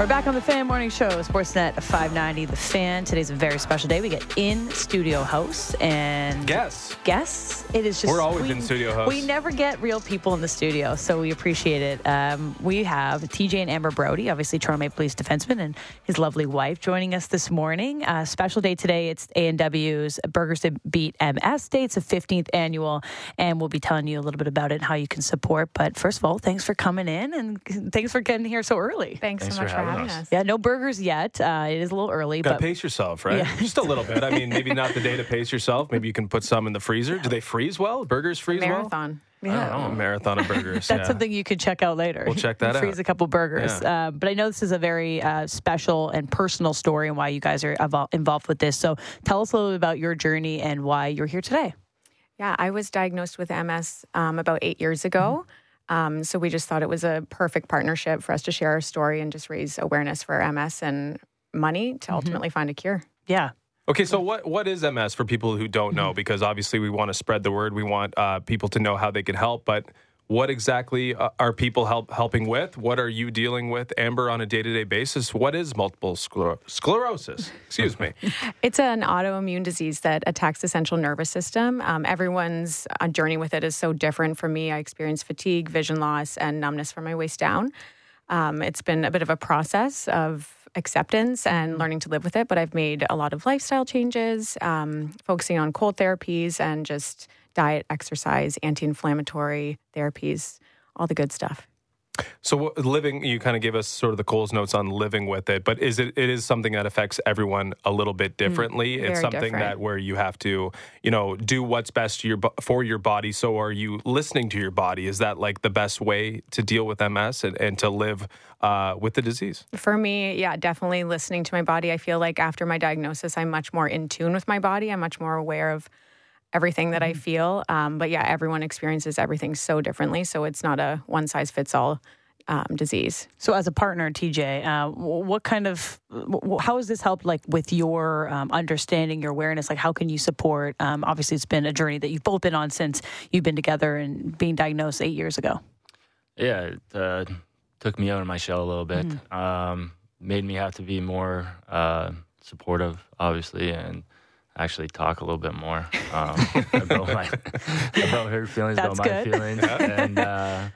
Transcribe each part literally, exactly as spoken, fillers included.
We're back on the Fan Morning Show, Sportsnet five ninety, The Fan. Today's a very special day. We get in-studio hosts and... Guests. Guests. It is just... We're always we, in-studio hosts. We never get real people in the studio, so we appreciate it. Um, we have T J and Amber Brodie, obviously Toronto Maple Leafs defenseman, and his lovely wife joining us this morning. Uh, special day today. It's A and W's Burgers to Beat M S Day. It's the fifteenth annual, and we'll be telling you a little bit about it and how you can support. But first of all, thanks for coming in, and thanks for getting here so early. Thanks, thanks so much for having us. Us. Yeah, no burgers yet. Uh, it is a little early. You gotta but pace yourself, right? Yeah. Just a little bit. I mean, maybe not the day to pace yourself. Maybe you can put some in the freezer. Do they freeze well? Burgers freeze Marathon. well? Marathon. Yeah. I don't know, a marathon of burgers. That's yeah. something you could check out later. We'll check that freeze out. Freeze a couple burgers. Yeah. Uh, but I know this is a very uh, special and personal story and why you guys are evol- involved with this. So tell us a little bit about your journey and why you're here today. Yeah, I was diagnosed with M S um, about eight years ago. Mm-hmm. Um, so we just thought it was a perfect partnership for us to share our story and just raise awareness for M S and money to mm-hmm. ultimately find a cure. Yeah. Okay, so what, what is M S for people who don't know? Because obviously we want to spread the word. We want uh, people to know how they can help. But what exactly are people help, helping with? What are you dealing with, Amber, on a day-to-day basis? What is multiple scler- sclerosis? Excuse me. It's an autoimmune disease that attacks the central nervous system. Um, everyone's journey with it is so different. For me, I experience fatigue, vision loss, and numbness from my waist down. Um, it's been a bit of a process of acceptance and learning to live with it, but I've made a lot of lifestyle changes, um, focusing on cold therapies and just diet, exercise, anti-inflammatory therapies, all the good stuff. So living, you kind of gave us sort of the Coles notes on living with it, but is it, it is something that affects everyone a little bit differently. Mm, it's something different. That where you have to, you know, do what's best to your, for your body. So are you listening to your body? Is that like the best way to deal with M S and, and to live uh, with the disease? For me, yeah, definitely listening to my body. I feel like after my diagnosis, I'm much more in tune with my body. I'm much more aware of everything that I feel. Um, but yeah, everyone experiences everything so differently. So it's not a one-size-fits-all um, disease. So as a partner, T J, uh, what kind of, how has this helped like with your um, understanding, your awareness? Like how can you support? Um, obviously, it's been a journey that you've both been on since you've been together and being diagnosed eight years ago. Yeah, it uh, took me out of my shell a little bit. Mm-hmm. Um, made me have to be more uh, supportive, obviously, and actually talk a little bit more um, about, my, about her feelings, That's about my good. feelings. Yeah. And, uh,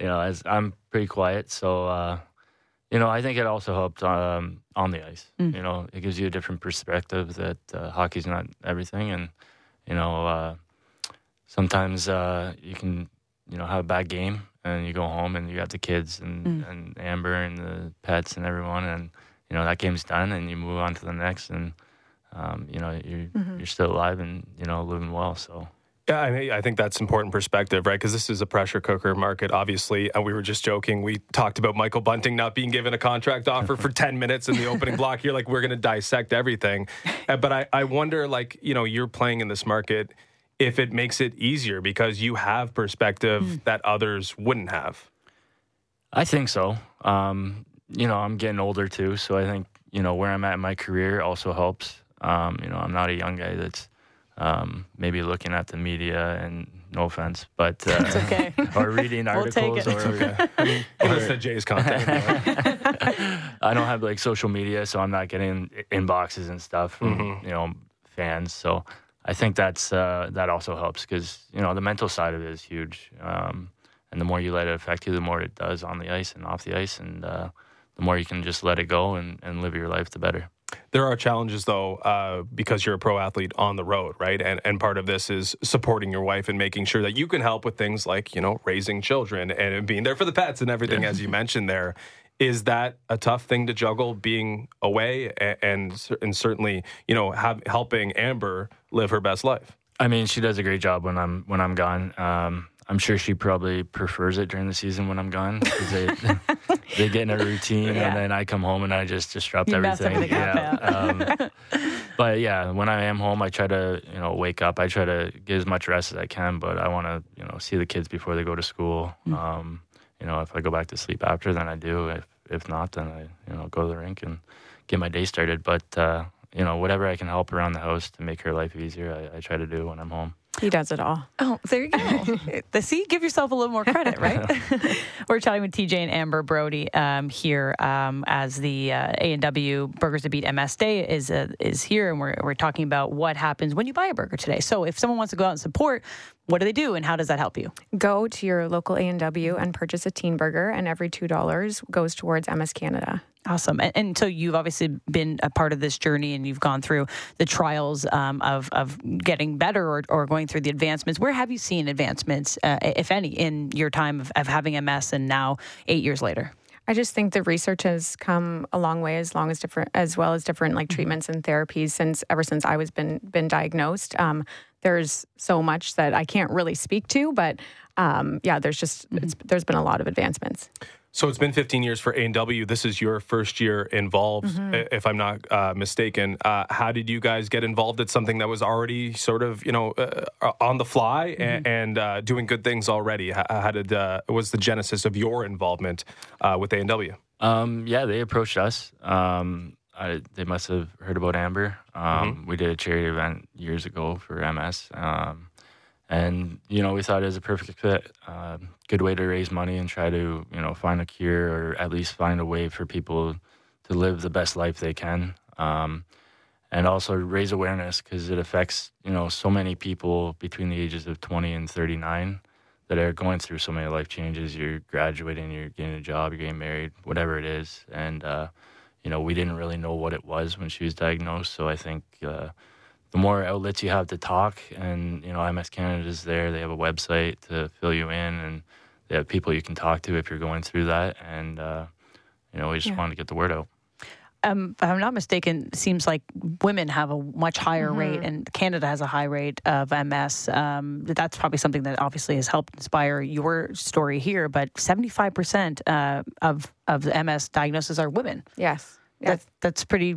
you know, as I'm pretty quiet. So, uh, you know, I think it also helped um, on the ice. Mm. You know, it gives you a different perspective that uh, hockey's not everything. And, you know, uh, sometimes uh, you can, you know, have a bad game and you go home and you got the kids and, mm. and Amber and the pets and everyone. And, you know, that game's done and you move on to the next and, Um, you know, you're, mm-hmm. you're still alive and, you know, living well, so. Yeah, I mean, I think that's important perspective, right? Because this is a pressure cooker market, obviously. And we were just joking. We talked about Michael Bunting not being given a contract offer for ten minutes in the opening block. You're like, we're going to dissect everything. But I, I wonder, like, you know, you're playing in this market, if it makes it easier because you have perspective mm. that others wouldn't have. I think so. Um, you know, I'm getting older, too. So I think, you know, where I'm at in my career also helps. Um, you know, I'm not a young guy that's um, maybe looking at the media and no offense, but uh, it's okay. or reading articles we'll take it. or, I mean, or listen to Jay's content. I don't have like social media, so I'm not getting inboxes and stuff from, mm-hmm. you know, fans. So I think that's, uh, that also helps because, you know, the mental side of it is huge. Um, and the more you let it affect you, the more it does on the ice and off the ice. And uh, the more you can just let it go and, and live your life, the better. There are challenges, though, uh, because you're a pro athlete on the road, right? And and part of this is supporting your wife and making sure that you can help with things like, you know, raising children and being there for the pets and everything, yeah. as you mentioned there. Is that a tough thing to juggle, being away and and, and certainly, you know, have, helping Amber live her best life? I mean, she does a great job when I'm when I'm gone. Um, I'm sure she probably prefers it during the season when I'm gone. They, they get in a routine, yeah. and then I come home and I just disrupt you everything. Yeah. Um, but yeah, when I am home, I try to you know wake up. I try to get as much rest as I can, but I want to you know see the kids before they go to school. Mm-hmm. Um, you know, if I go back to sleep after, then I do. If if not, then I you know go to the rink and get my day started. But uh, you know, whatever I can help around the house to make her life easier, I, I try to do when I'm home. He does it all. Oh, there you go. See, give yourself a little more credit, right? We're chatting with T J and Amber Brodie um, here um, as the uh, A and W Burgers to Beat M S Day is uh, is here, and we're we're talking about what happens when you buy a burger today. So if someone wants to go out and support, what do they do, and how does that help you? Go to your local A and W and purchase a teen burger, and every two dollars goes towards M S Canada. Awesome. And, and so you've obviously been a part of this journey, and you've gone through the trials um, of, of getting better or, or going through the advancements. Where have you seen advancements, uh, if any, in your time of, of having M S and now eight years later? I just think the research has come a long way, as long as different, as well as different like treatments and therapies since ever since I was been been diagnosed. Um, there's so much that I can't really speak to, but um, yeah, there's just mm-hmm. it's, there's been a lot of advancements. So it's been fifteen years for A and W. This is your first year involved, mm-hmm. if I'm not uh, mistaken. Uh, how did you guys get involved? It's something that was already sort of, you know, uh, on the fly mm-hmm. and, and uh, doing good things already. How, how did uh, was the genesis of your involvement uh, with A and W? Um, yeah, they approached us. Um, I, they must have heard about Amber. Um, mm-hmm. We did a charity event years ago for M S. Um, And, you know, we thought it was a perfect fit, uh, good way to raise money and try to, you know, find a cure or at least find a way for people to live the best life they can. Um, and also raise awareness because it affects, you know, so many people between the ages of twenty and thirty-nine that are going through so many life changes. You're graduating, you're getting a job, you're getting married, whatever it is. And, uh, you know, we didn't really know what it was when she was diagnosed. So I think... Uh, The more outlets you have to talk, and you know, M S Canada is there. They have a website to fill you in, and they have people you can talk to if you're going through that. And uh, you know, we just yeah. wanted to get the word out. Um, if I'm not mistaken, it seems like women have a much higher mm-hmm. rate, and Canada has a high rate of M S. Um, that's probably something that obviously has helped inspire your story here. But seventy-five percent uh, of of the M S diagnoses are women. Yes, yes. That, that's pretty.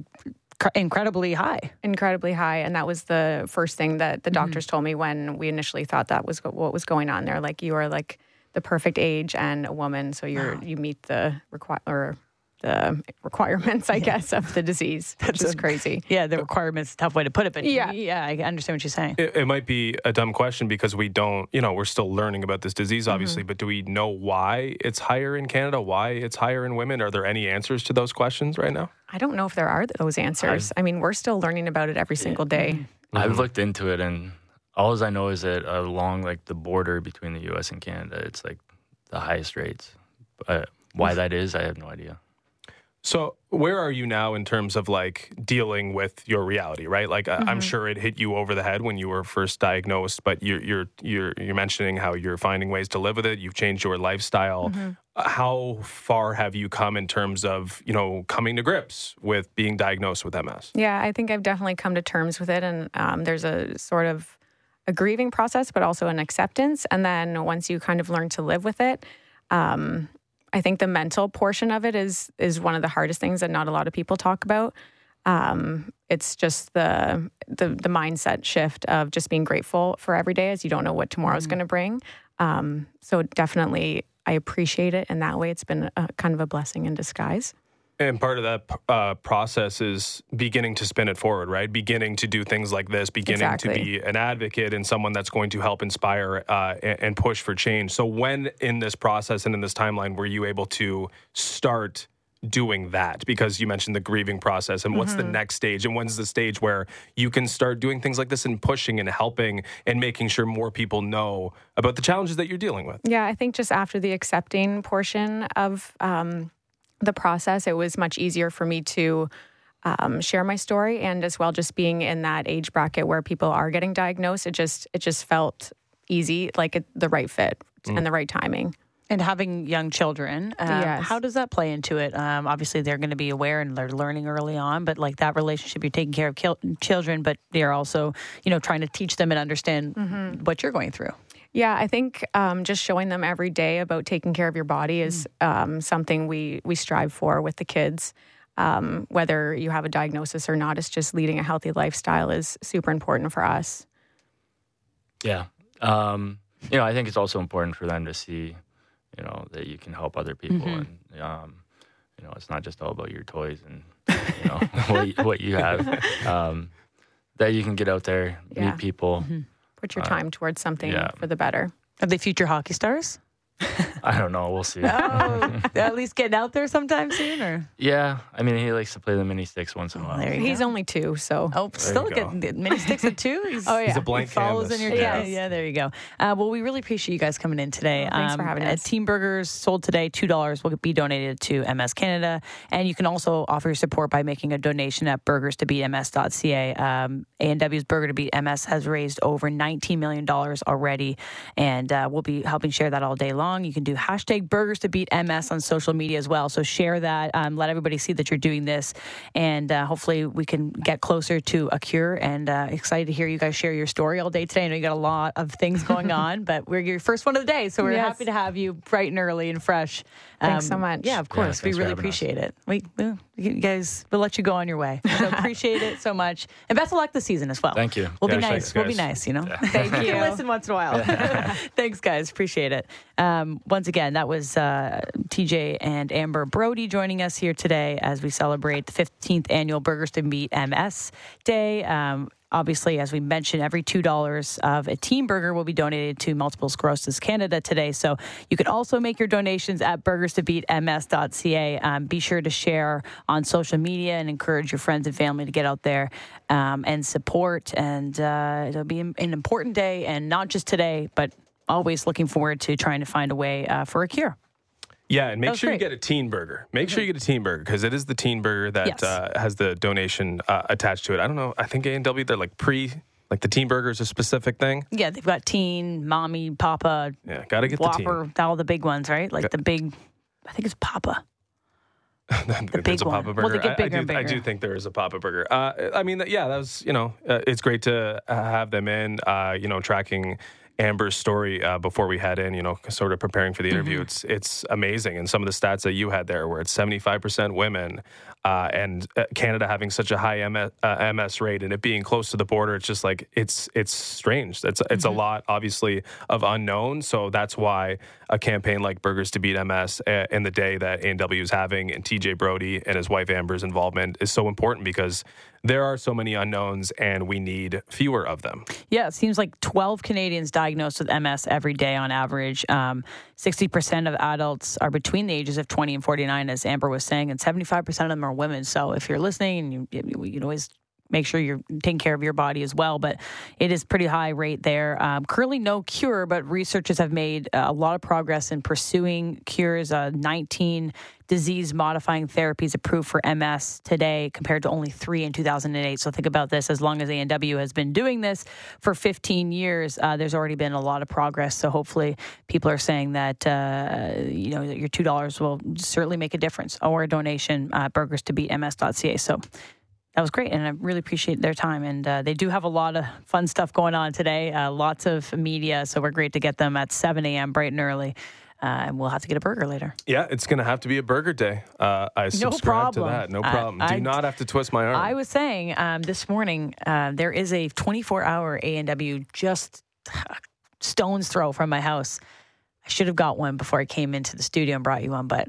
Incredibly high. Incredibly high. And that was the first thing that the doctors mm-hmm. told me when we initially thought that was what was going on there. Like, you are like the perfect age and a woman, so you're wow. you meet the requi- or the requirements, I yeah. guess, of the disease, which is crazy. Yeah, the requirements, tough way to put it, but yeah, yeah I understand what you're saying. It, it might be a dumb question because we don't, you know, we're still learning about this disease, obviously, mm-hmm. but do we know why it's higher in Canada, why it's higher in women? Are there any answers to those questions right now? I don't know if there are those answers. I, I mean, we're still learning about it every single day. Mm-hmm. I've looked into it, and all I know is that along, like, the border between the U S and Canada, it's, like, the highest rates. Uh, why that is, I have no idea. So where are you now in terms of, like, dealing with your reality, right? Like, mm-hmm. I'm sure it hit you over the head when you were first diagnosed, but you're you're you're, you're mentioning how you're finding ways to live with it. You've changed your lifestyle. Mm-hmm. How far have you come in terms of, you know, coming to grips with being diagnosed with M S? Yeah, I think I've definitely come to terms with it. And um, there's a sort of a grieving process, but also an acceptance. And then once you kind of learn to live with it, um, I think the mental portion of it is is one of the hardest things that not a lot of people talk about. Um, it's just the, the the mindset shift of just being grateful for every day, as you don't know what tomorrow's mm-hmm. going to bring. Um, so definitely, I appreciate it, and that way, it's been a, kind of a blessing in disguise. And part of that uh, process is beginning to spin it forward, right? Beginning to do things like this, beginning exactly. to be an advocate and someone that's going to help inspire uh, and push for change. So when in this process and in this timeline were you able to start doing that? Because you mentioned the grieving process and what's mm-hmm. the next stage and when's the stage where you can start doing things like this and pushing and helping and making sure more people know about the challenges that you're dealing with? Yeah, I think just after the accepting portion of... Um, the process, it was much easier for me to um, share my story, and as well just being in that age bracket where people are getting diagnosed, it just it just felt easy, like it, the right fit mm. and the right timing. And having young children, um, yes. how does that play into it? Um, obviously, they're going to be aware and they're learning early on, but like that relationship, you're taking care of kil- children, but they're also, you know, trying to teach them and understand mm-hmm. what you're going through. Yeah, I think um, just showing them every day about taking care of your body is um, something we, we strive for with the kids. Um, whether you have a diagnosis or not, it's just leading a healthy lifestyle is super important for us. Yeah. Um, you know, I think it's also important for them to see, you know, that you can help other people. Mm-hmm. And, um, you know, it's not just all about your toys and, you know, what, you, what you have. Um, that you can get out there, meet yeah. people. Mm-hmm. put your time uh, towards something yeah. for the better. Are they future hockey stars? I don't know. We'll see. Oh, at least getting out there sometime soon? Or? Yeah. I mean, he likes to play the mini sticks once in a while. He's go. only two, so. Oh, there still getting mini sticks at two? He's, oh, yeah. He's a blank he follows canvas. In your yeah. yeah, there you go. Uh, well, we really appreciate you guys coming in today. Well, thanks um, for having us. Team Burgers sold today, two dollars will be donated to M S Canada. And you can also offer your support by making a donation at burgers to beat m s dot c a. Um, A and W's Burger to Beat M S has raised over nineteen million dollars already, and uh, we'll be helping share that all day long. You can do hashtag burgers to beat M S on social media as well. So share that. Um, let everybody see that you're doing this. And uh, hopefully we can get closer to a cure. And uh, excited to hear you guys share your story all day today. I know you got a lot of things going on, but we're your first one of the day. So we're yes. happy to have you bright and early and fresh. Um, thanks so much. Yeah, of course. Yeah, we really appreciate us. it. We, we, you guys, we'll let you go on your way. So appreciate it so much. And best of luck this season as well. Thank you. We'll yeah, be nice. Thanks, we'll be nice, you know. Yeah. Thank you. You can listen once in a while. Thanks, guys. Appreciate it. Um, Um, once again, that was uh, T J and Amber Brodie joining us here today as we celebrate the fifteenth annual Burgers to Beat M S Day. Um, obviously, as we mentioned, every two dollars of a team burger will be donated to Multiple Sclerosis Canada today. So you can also make your donations at burgers to beat m s dot c a. Um, be sure to share on social media and encourage your friends and family to get out there um, and support. And uh, it'll be an important day, and not just today, but always looking forward to trying to find a way uh, for a cure. Yeah, and make sure great. you get a teen burger. Make mm-hmm. sure you get a teen burger, because it is the teen burger that yes. uh, has the donation uh, attached to it. I don't know. I think A and W, they're like pre... Like the teen burger is a specific thing? Yeah, they've got teen, mommy, papa, yeah, gotta get Whopper, the teen. All the big ones, right? Like Got- the big... I think it's papa. the, the big a Papa one. Burger. Well, they get bigger I, I do, and bigger. I do think there is a Papa Burger. Uh, I mean, yeah, that was, you know, uh, it's great to have them in, uh, you know, tracking Amber's story uh, before we head in, you know, sort of preparing for the interview. Mm-hmm. It's it's amazing. And some of the stats that you had there where it's seventy-five percent women uh, and Canada having such a high M S, uh, M S rate and it being close to the border, it's just like, it's it's strange. It's, it's mm-hmm. a lot, obviously, of unknown. So that's why a campaign like Burgers to Beat M S a- in the day that A and W is having and T J Brodie and his wife Amber's involvement is so important because there are so many unknowns and we need fewer of them. Yeah, it seems like twelve Canadians diagnosed with M S every day on average. Um, sixty percent of adults are between the ages of twenty and forty-nine, as Amber was saying, and seventy-five percent of them are women. So if you're listening, you, you can always make sure you're taking care of your body as well. But it is pretty high rate there. Um, currently no cure, but researchers have made a lot of progress in pursuing cures. uh, nineteen disease-modifying therapies approved for M S today compared to only three in two thousand eight. So think about this. As long as A and W has been doing this for fifteen years, uh, there's already been a lot of progress. So hopefully people are saying that, uh, you know, your two dollars will certainly make a difference, or a donation at burgers to beat m s dot c a. So that was great, and I really appreciate their time. And uh, they do have a lot of fun stuff going on today, uh, lots of media, so we're great to get them at seven a.m. bright and early. Uh, and we'll have to get a burger later. Yeah, it's going to have to be a burger day. Uh, I subscribe no to that. No problem. I, I, Do not have to twist my arm. I was saying um, this morning, uh, there is a twenty-four hour A and W just stone's throw from my house. I should have got one before I came into the studio and brought you one, but...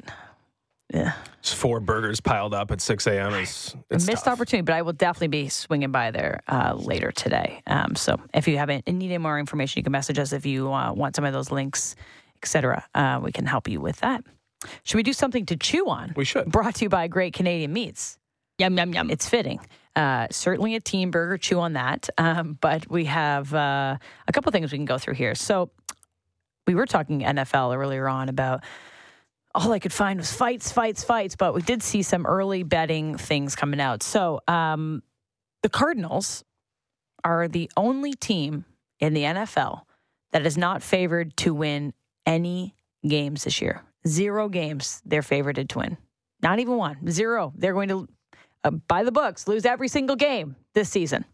Yeah. It's four burgers piled up at six a.m. It's, it's a missed tough. opportunity, but I will definitely be swinging by there uh, later today. Um, so if you haven't and need any more information, you can message us if you uh, want some of those links, et cetera. Uh, we can help you with that. Should we do something to chew on? We should. Brought to you by Great Canadian Meats. Yum, yum, yum. It's fitting. Uh, certainly a team burger. Chew on that. Um, but we have uh, a couple things we can go through here. So we were talking N F L earlier on about... all I could find was fights, fights, fights. But we did see some early betting things coming out. So um, the Cardinals are the only team in the N F L that is not favored to win any games this year. Zero games they're favored to win. Not even one. Zero. They're going to, uh, by the books, lose every single game this season.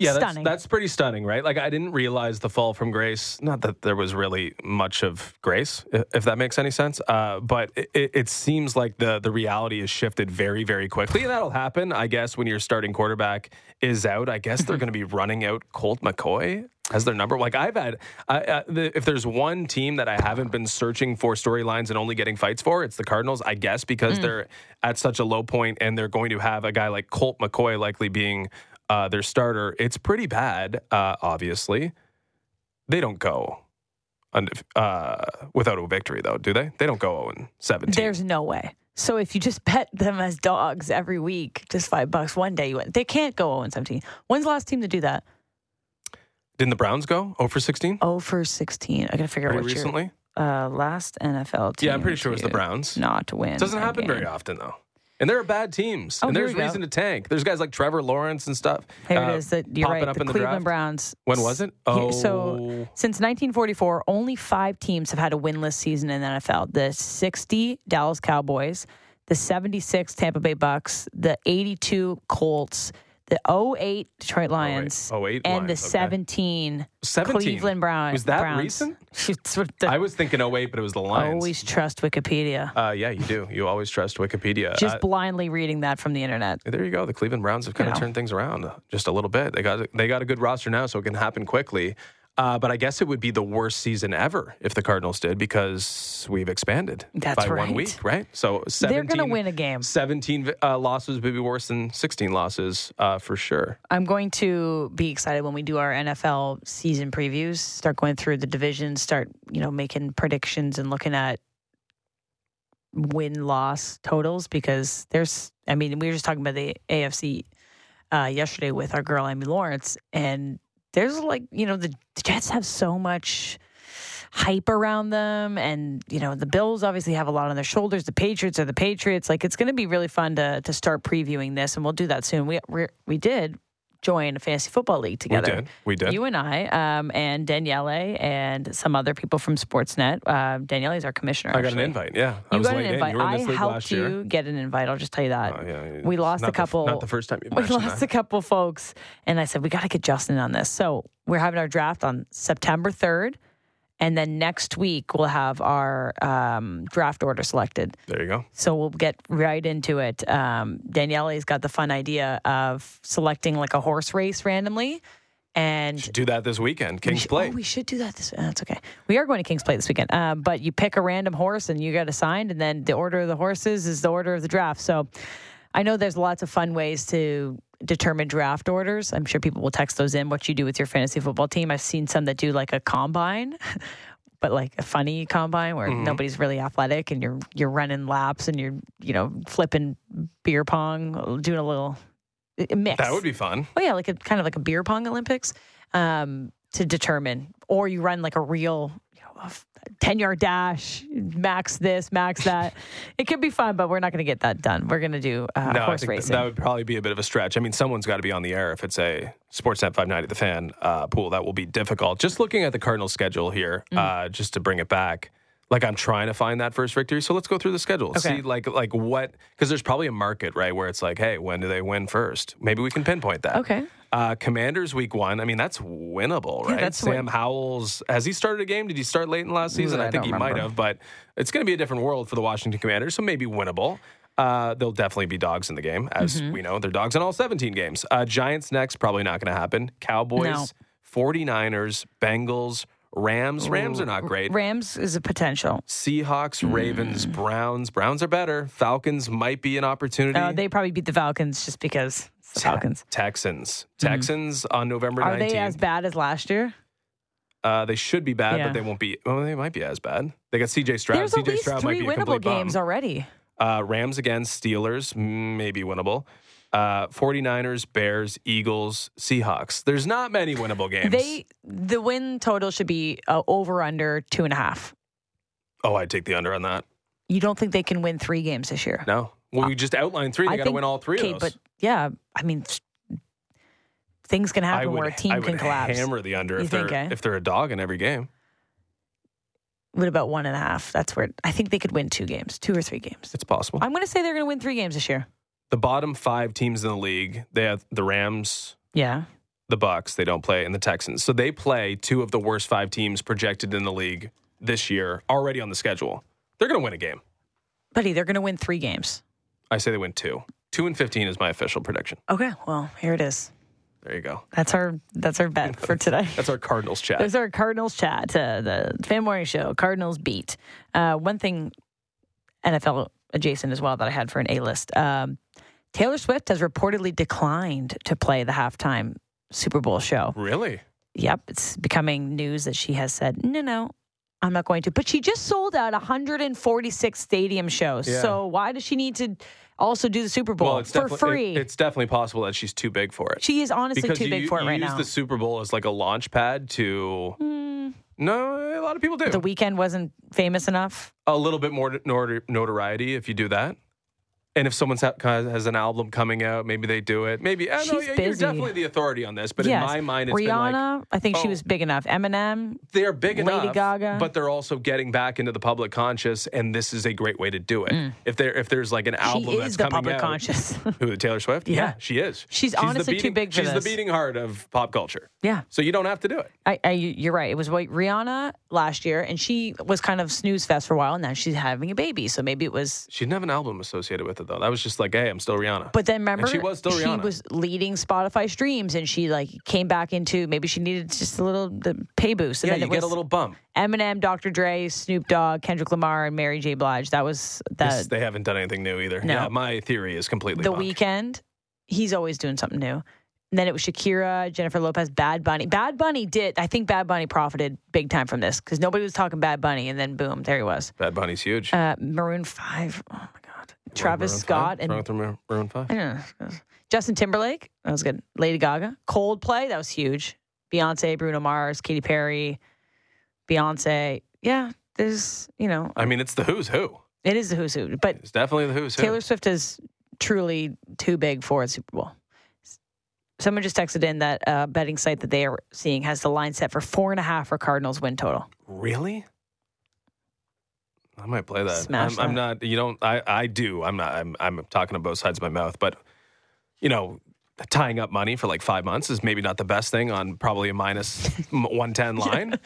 Yeah, that's, that's pretty stunning, right? Like, I didn't realize the fall from grace. Not that there was really much of grace, if that makes any sense. Uh, but it, it seems like the, the reality has shifted very, very quickly. And that'll happen, I guess, when your starting quarterback is out. I guess they're going to be running out Colt McCoy as their number. Like, I've had... I, uh, the, if there's one team that I haven't been searching for storylines and only getting fights for, it's the Cardinals, I guess, because mm. they're at such a low point and they're going to have a guy like Colt McCoy likely being... Uh, their starter. It's pretty bad, uh, obviously. They don't go under, uh, without a victory, though, do they? They don't go oh and seventeen. There's no way. So if you just bet them as dogs every week, just five bucks, one day you win. They can't go oh and seventeen. When's the last team to do that? Didn't the Browns go oh for sixteen? oh for sixteen. I got to figure out what year. Recently? Uh, last N F L team. Yeah, I'm pretty sure it was the Browns. Not to win. Doesn't happen very often, though. And there are bad teams. Oh, and there's reason go. to tank. There's guys like Trevor Lawrence and stuff. There uh, it is. That you're right. Up the in Cleveland the Browns. When was it? Oh. So since nineteen forty-four, only five teams have had a winless season in the N F L. The sixty Dallas Cowboys, the seventy-six Tampa Bay Bucks, the eighty-two Colts, the oh eight Detroit Lions, oh eight, oh eight and Lions, the seventeen, okay. Cleveland Browns. Was that Browns. recent? the, I was thinking oh eight, but it was the Lions. Always trust Wikipedia. Uh, yeah, you do. You always trust Wikipedia. Just uh, blindly reading that from the internet. There you go. The Cleveland Browns have kind you of know. turned things around just a little bit. They got they got a good roster now, so it can happen quickly. Uh, but I guess it would be the worst season ever if the Cardinals did, because we've expanded That's by right. one week, right? So seventeen, they're going to win a game. seventeen uh, losses would be worse than sixteen losses uh, for sure. I'm going to be excited when we do our N F L season previews, start going through the divisions, start you know making predictions and looking at win-loss totals, because there's, I mean, we were just talking about the A F C uh, yesterday with our girl Amy Lawrence, and there's like, you know, the Jets have so much hype around them. And, you know, the Bills obviously have a lot on their shoulders. The Patriots are the Patriots. Like, it's going to be really fun to to start previewing this. And we'll do that soon. We we, we did join a fantasy football league together. We did. We did. You and I um, and Daniele and some other people from Sportsnet. Uh, Daniele is our commissioner. I got actually. an invite, yeah. I you got an invite. I helped you get an invite. I'll just tell you that. Uh, yeah, we lost a couple. The f- not the first time you mentioned that. We lost that. a couple folks. And I said, we got to get Justin on this. So we're having our draft on September third. And then next week, we'll have our um, draft order selected. There you go. So we'll get right into it. Um, Daniele's got the fun idea of selecting like a horse race randomly. And should do that this weekend, King's we should, Plate. Oh, we should do that this weekend. That's okay. We are going to King's Plate this weekend. Um, but you pick a random horse and you get assigned. And then the order of the horses is the order of the draft. So I know there's lots of fun ways to determine draft orders. I'm sure people will text those in, what you do with your fantasy football team. I've seen some that do like a combine, but like a funny combine where mm-hmm. nobody's really athletic and you're you're running laps and you're, you know, flipping beer pong, doing a little mix. That would be fun. Oh yeah, like a kind of like a beer pong Olympics um, to determine. Or you run like a real ten-yard dash, max this, max that. It could be fun, but we're not going to get that done. We're going to do uh, no, horse racing. Th- that would probably be a bit of a stretch. I mean, someone's got to be on the air if it's a Sportsnet five ninety The Fan uh, pool. That will be difficult. Just looking at the Cardinals' schedule here, mm-hmm. uh, just to bring it back, like I'm trying to find that first victory. So let's go through the schedule. Okay. See, like, like what... Because there's probably a market, right, where it's like, hey, when do they win first? Maybe we can pinpoint that. Okay. Uh, Commanders week one. I mean, that's winnable, right? Yeah, that's Sam win- Howell's. Has he started a game? Did he start late in last season? Ooh, I, I think he remember. might have, but it's going to be a different world for the Washington Commanders, so maybe winnable. Uh, they'll definitely be dogs in the game, as mm-hmm. we know. They're dogs in all seventeen games. Uh, Giants next, probably not going to happen. Cowboys, no. forty-niners, Bengals, Rams. Ooh. Rams are not great. Rams is a potential. Seahawks, mm. Ravens, Browns. Browns are better. Falcons might be an opportunity. Uh, they probably beat the Falcons just because... The Falcons. Te- Texans. Texans mm. on November nineteenth. Are they as bad as last year? Uh, they should be bad, yeah. but they won't be. Well, they might be as bad. They got C J Stroud. There's C J at least Stroud three might be winnable a games bum. already. Uh, Rams again, Steelers, maybe winnable. Uh, forty-niners, Bears, Eagles, Seahawks. There's not many winnable games. They The win total should be uh, over under two and a half. Oh, I'd take the under on that. You don't think they can win three games this year? No. Well, we just outlined three. They got to win all three okay, of those. But yeah, I mean, things can happen would, where a team I can would collapse. Hammer the under if they're, think, eh? if they're a dog in every game. What about one and a half? That's where I think they could win two games, two or three games. It's possible. I'm going to say they're going to win three games this year. The bottom five teams in the league, they have the Rams. Yeah. The Bucks, they don't play, and the Texans. So they play two of the worst five teams projected in the league this year already on the schedule. They're going to win a game. Buddy, they're going to win three games. I say they win two. Two and fifteen is my official prediction. Okay, well, here it is. There you go. That's our that's our bet for today. That's our Cardinals chat. There's our Cardinals chat. Uh, the Fan Morning Show. Cardinals beat. Uh, one thing, N F L adjacent as well that I had for an A-list. Um, Taylor Swift has reportedly declined to play the halftime Super Bowl show. Really? Yep, it's becoming news that she has said, no, no, I'm not going to. But she just sold out one hundred forty-six stadium shows. Yeah. So why does she need to also do the Super Bowl well, for free? It, it's definitely possible that she's too big for it. She is honestly because too you, big for you it right now. Because you use the Super Bowl as like a launch pad to... Mm. No, a lot of people do. The Weeknd wasn't famous enough? A little bit more notoriety if you do that. And if someone has an album coming out, maybe they do it. Maybe I know you're busy. Definitely the authority on this, but yes. In my mind, it's Rihanna, been like, I think oh, she was big enough. Eminem, they're big Lady enough. Lady Gaga, but they're also getting back into the public conscious, and this is a great way to do it. Mm. If there, if there's like an album she that's coming out, she is the public conscious. Who, Taylor Swift? Yeah. yeah, she is. She's, she's honestly beating, too big for she's this. She's the beating heart of pop culture. Yeah, so you don't have to do it. I, I, you're right. It was like Rihanna last year, and she was kind of snooze fest for a while, and now she's having a baby, so maybe it was. She didn't have an album associated with it. Though that was just like, hey, I'm still Rihanna. But then remember, and she was still Rihanna. She was leading Spotify streams, and she like came back into maybe she needed just a little the pay boost. And yeah, then you it get was a little bump. Eminem, Doctor Dre, Snoop Dogg, Kendrick Lamar, and Mary J. Blige. That was that. This, they haven't done anything new either. No. Yeah, my theory is completely. The bonk. Weeknd, he's always doing something new. And then it was Shakira, Jennifer Lopez, Bad Bunny. Bad Bunny did. I think Bad Bunny profited big time from this because nobody was talking Bad Bunny, and then boom, there he was. Bad Bunny's huge. Uh, Maroon Five. Oh my God. Travis Scott and Maroon five. I don't know. Justin Timberlake. That was good. Lady Gaga. Coldplay. That was huge. Beyonce, Bruno Mars, Katy Perry, Beyonce. Yeah, there's, you know. I mean, it's the who's who. It is the who's who. But it's definitely the who's who. Taylor Swift is truly too big for a Super Bowl. Someone just texted in that uh, betting site that they are seeing has the line set for four and a half for Cardinals win total. Really? I might play that. Smash I'm, that. I'm not, you don't, I, I do. I'm not, I'm, I'm talking on both sides of my mouth, but, you know, tying up money for like five months is maybe not the best thing on probably a minus one ten line, yeah.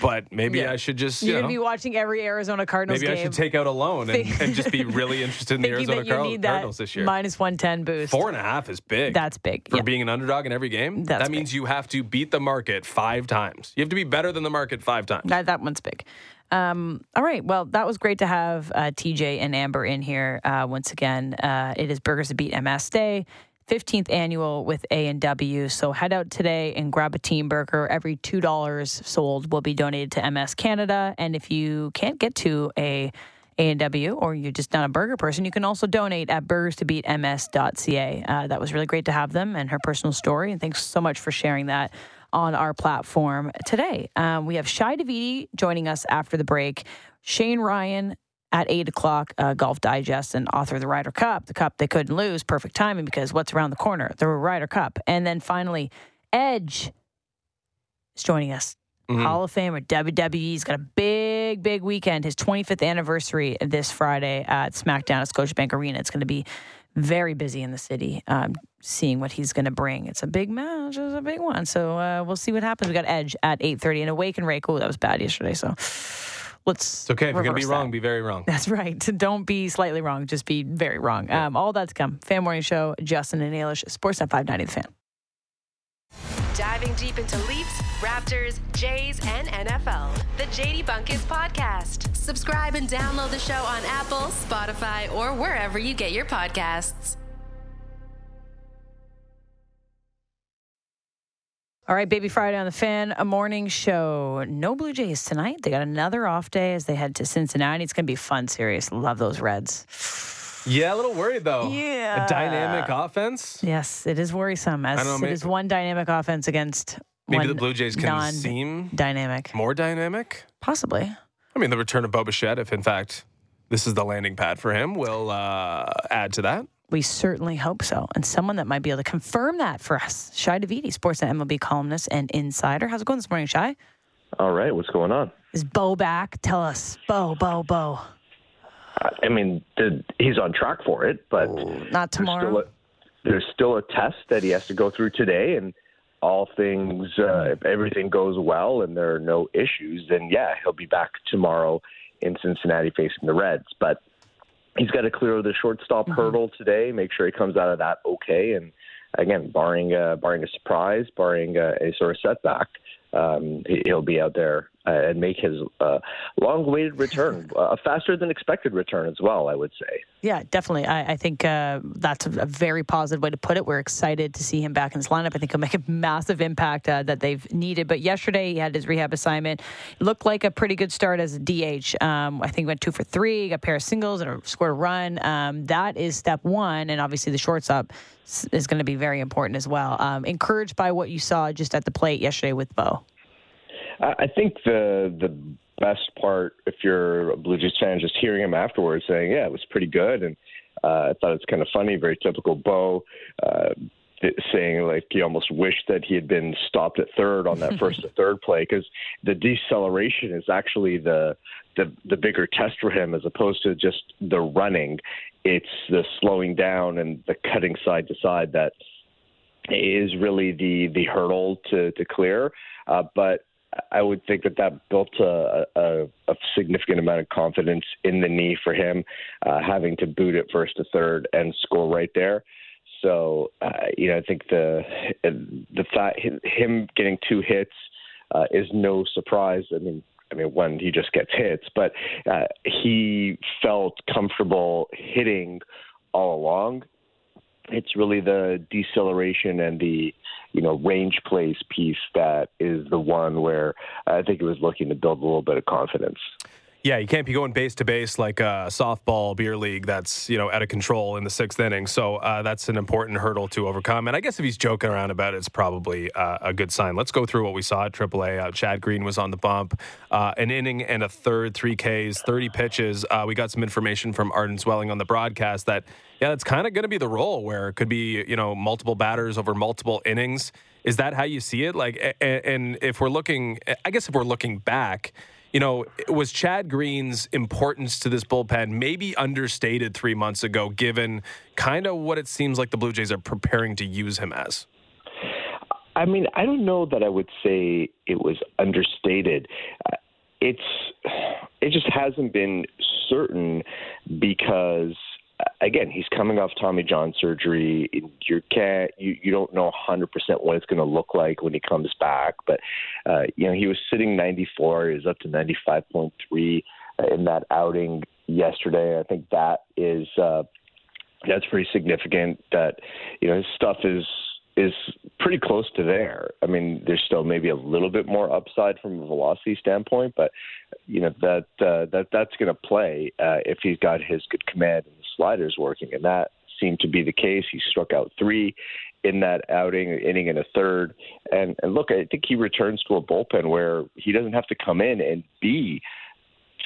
But maybe yeah. I should just, you You're going to be watching every Arizona Cardinals maybe game. Maybe I should take out a loan and, and just be really interested in the Arizona Car- Cardinals this year. Minus one ten boost. Four and a half is big. That's big. For yeah. being an underdog in every game, That's that means big. You have to beat the market five times. You have to be better than the market five times. That, that one's big. Um, all right. Well, that was great to have uh, T J and Amber in here uh, once again. Uh, it is Burgers to Beat M S Day, fifteenth annual with A and W. So head out today and grab a team burger. Every two dollars sold will be donated to M S Canada. And if you can't get to a A and W or you're just not a burger person, you can also donate at burgers to beat m s dot c a. Uh, that was really great to have them and her personal story. And thanks so much for sharing that on our platform today. Um, we have Shi Davidi joining us after the break. Shane Ryan at eight o'clock, uh, Golf Digest and author of the Ryder Cup, the cup they couldn't lose. Perfect timing because what's around the corner? The Ryder Cup. And then finally, Edge is joining us. Mm-hmm. Hall of Famer, W W E's got a big, big weekend. His twenty-fifth anniversary this Friday at SmackDown at Scotiabank Arena. It's going to be very busy in the city, um, seeing what he's going to bring. It's a big match. It's a big one. So uh, we'll see what happens. We got Edge at eight thirty and Awake and Rake. Oh, that was bad yesterday. So let's It's okay. If you're going to be that. wrong, be very wrong. That's right. Don't be slightly wrong. Just be very wrong. Yeah. Um, all that's come. Fan Morning Show, Justin and Ailish, Sportsnet five ninety, The Fan. Diving deep into Leafs, Raptors, Jays, and N F L. The J D Bunkus Podcast. Subscribe and download the show on Apple, Spotify, or wherever you get your podcasts. All right, Baby Friday on the Fan, a morning show. No Blue Jays tonight. They got another off day as they head to Cincinnati. It's going to be fun, serious. Love those Reds. Yeah, a little worried, though. Yeah. A dynamic offense? Yes, it is worrisome. As I don't know, maybe- it is one dynamic offense against... Maybe the Blue Jays can non- seem dynamic, more dynamic, possibly. I mean, the return of Bo Bichette, if in fact this is the landing pad for him, will uh, add to that. We certainly hope so, and someone that might be able to confirm that for us, Shi Davidi, Sportsnet M L B columnist and insider. How's it going this morning, Shi? All right, what's going on? Is Bo back? Tell us, Bo, Bo, Bo. I mean, the, he's on track for it, but not tomorrow. There's still, a, there's still a test that he has to go through today, and. All things, uh, if everything goes well and there are no issues, then yeah, he'll be back tomorrow in Cincinnati facing the Reds. But he's got to clear the shortstop mm-hmm. hurdle today, make sure he comes out of that okay. And again, barring uh, barring a surprise, barring uh, any sort of setback, um, he'll be out there and make his uh, long-awaited return, a faster-than-expected return as well, I would say. Yeah, definitely. I, I think uh, that's a very positive way to put it. We're excited to see him back in his lineup. I think he'll make a massive impact uh, that they've needed. But yesterday, he had his rehab assignment. It looked like a pretty good start as a D H. Um, I think he went two for three, got a pair of singles, and scored a run. Um, that is step one, and obviously the shortstop is going to be very important as well. Um, encouraged by what you saw just at the plate yesterday with Bo. I think the the best part, if you're a Blue Jays fan, just hearing him afterwards saying, yeah, it was pretty good. And uh, I thought it's kind of funny, very typical Bo, uh, saying like he almost wished that he had been stopped at third on that first to third play, because the deceleration is actually the, the the bigger test for him as opposed to just the running. It's the slowing down and the cutting side to side that is really the, the hurdle to, to clear. Uh, but I would think that that built a, a, a significant amount of confidence in the knee for him, uh, having to boot it first to third and score right there. So, uh, you know, I think the the fact him getting two hits uh, is no surprise. I mean, I mean, one, he just gets hits, but uh, he felt comfortable hitting all along. It's really the deceleration and the, you know, range plays piece that is the one where I think it was looking to build a little bit of confidence. Yeah, you can't be going base to base like a softball beer league that's, you know, out of control in the sixth inning. So uh, that's an important hurdle to overcome. And I guess if he's joking around about it, it's probably uh, a good sign. Let's go through what we saw at triple A. Uh, Chad Green was on the bump. Uh, an inning and a third, three Ks, thirty pitches. Uh, we got some information from Arden Swelling on the broadcast that, yeah, that's kind of going to be the role where it could be, you know, multiple batters over multiple innings. Is that how you see it? Like, and if we're looking, I guess if we're looking back, you know, was Chad Green's importance to this bullpen maybe understated three months ago, given kind of what it seems like the Blue Jays are preparing to use him as? I mean, I don't know that I would say it was understated. It's it just hasn't been certain because, again, he's coming off Tommy John surgery. You can't, you, you don't know one hundred percent what it's going to look like when he comes back. But, uh, you know, he was sitting ninety-four. He was up to ninety-five point three in that outing yesterday. I think that is, uh, that's pretty significant that, you know, his stuff is, is pretty close to there. I mean, there's still maybe a little bit more upside from a velocity standpoint, but you know that uh, that that's going to play uh, if he's got his good command and the sliders working, and that seemed to be the case. He struck out three in that outing, an inning and a third, and, and look, I think he returns to a bullpen where he doesn't have to come in and be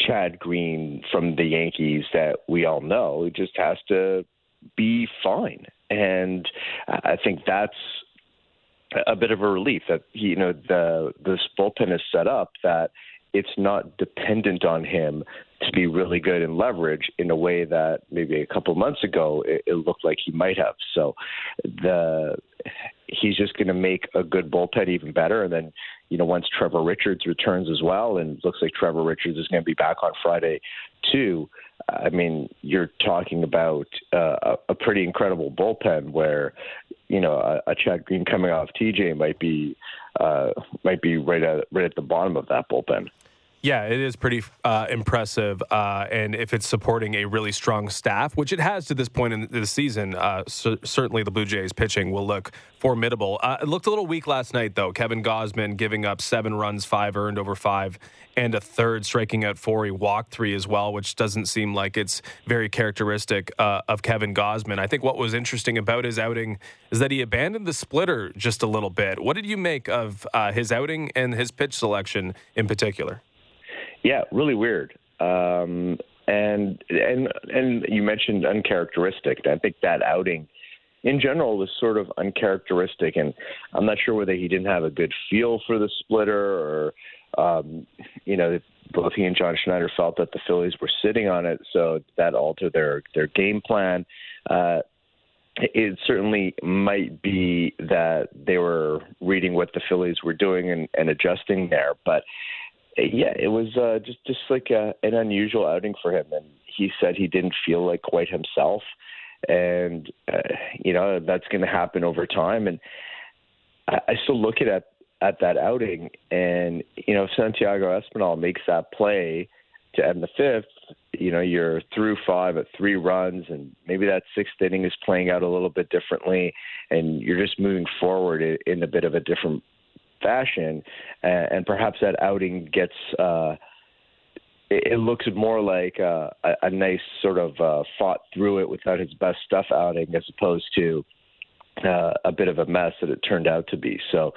Chad Green from the Yankees that we all know. He just has to be fine. And I think that's a bit of a relief that, you know, the this bullpen is set up that it's not dependent on him to be really good in leverage in a way that maybe a couple months ago it, it looked like he might have. So the he's just going to make a good bullpen even better. And then, you know, once Trevor Richards returns as well, and it looks like Trevor Richards is going to be back on Friday too, I mean, you're talking about uh, a pretty incredible bullpen where, you know, a, a Chad Green coming off T J might be uh, might be right at right at the bottom of that bullpen. Yeah, it is pretty uh, impressive, uh, and if it's supporting a really strong staff, which it has to this point in the season, uh, c- certainly the Blue Jays pitching will look formidable. Uh, it looked a little weak last night, though. Kevin Gausman giving up seven runs, five earned over five, and a third, striking out four. He walked three as well, which doesn't seem like it's very characteristic uh, of Kevin Gausman. I think what was interesting about his outing is that he abandoned the splitter just a little bit. What did you make of uh, his outing and his pitch selection in particular? Yeah, really weird. Um, and and and you mentioned uncharacteristic. I think that outing in general was sort of uncharacteristic, and I'm not sure whether he didn't have a good feel for the splitter or, um, you know, both he and John Schneider felt that the Phillies were sitting on it, so that altered their, their game plan. Uh, it certainly might be that they were reading what the Phillies were doing and, and adjusting there, but yeah, it was uh, just just like a, an unusual outing for him, and he said he didn't feel like quite himself, and uh, you know that's going to happen over time. And I, I still look at at that outing. And, you know, if Santiago Espinal makes that play to end the fifth, you know, you're through five at three runs, and maybe that sixth inning is playing out a little bit differently, and you're just moving forward in a bit of a different fashion. And perhaps that outing gets uh, – it looks more like a, a nice sort of uh, fought through it without his best stuff outing as opposed to uh, a bit of a mess that it turned out to be. So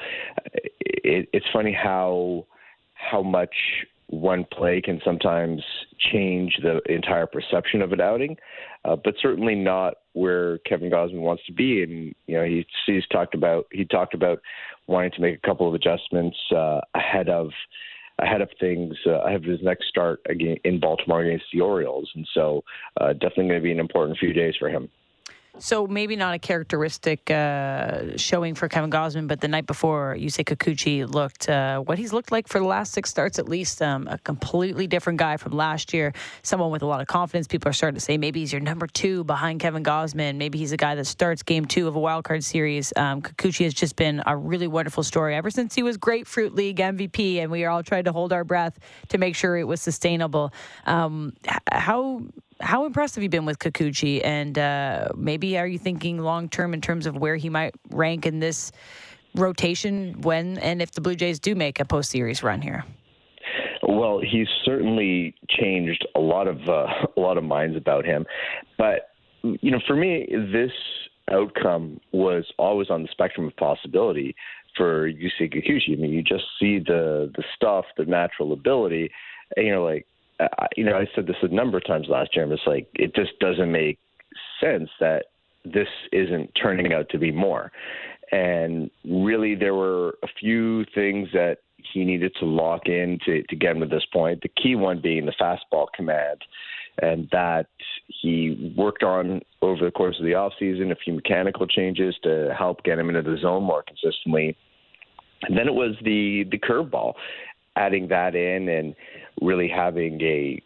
it, it's funny how how much – one play can sometimes change the entire perception of an outing, uh, but certainly not where Kevin Gausman wants to be. And, you know, he, he's talked about, he talked about wanting to make a couple of adjustments uh, ahead of, ahead of things, uh, ahead of his next start again in Baltimore against the Orioles. And so uh, definitely going to be an important few days for him. So maybe not a characteristic uh, showing for Kevin Gausman, but the night before, Yusei Kikuchi looked uh, what he's looked like for the last six starts at least, um, a completely different guy from last year, someone with a lot of confidence. People are starting to say maybe he's your number two behind Kevin Gausman. Maybe he's a guy that starts game two of a wild card series. Um, Kikuchi has just been a really wonderful story ever since he was Grapefruit League M V P, and we all tried to hold our breath to make sure it was sustainable. Um, how... How impressed have you been with Kikuchi? And uh, maybe are you thinking long-term in terms of where he might rank in this rotation when and if the Blue Jays do make a post-series run here? Well, he's certainly changed a lot of uh, a lot of minds about him. But, you know, for me, this outcome was always on the spectrum of possibility for Yusei Kikuchi. I mean, you just see the, the stuff, the natural ability, and you're like, I, you know, I said this a number of times last year, and it's like, it just doesn't make sense that this isn't turning out to be more. And really, there were a few things that he needed to lock in to, to get him to this point. The key one being the fastball command, and that he worked on over the course of the offseason, a few mechanical changes to help get him into the zone more consistently. And then it was the, the curveball, adding that in and really having a,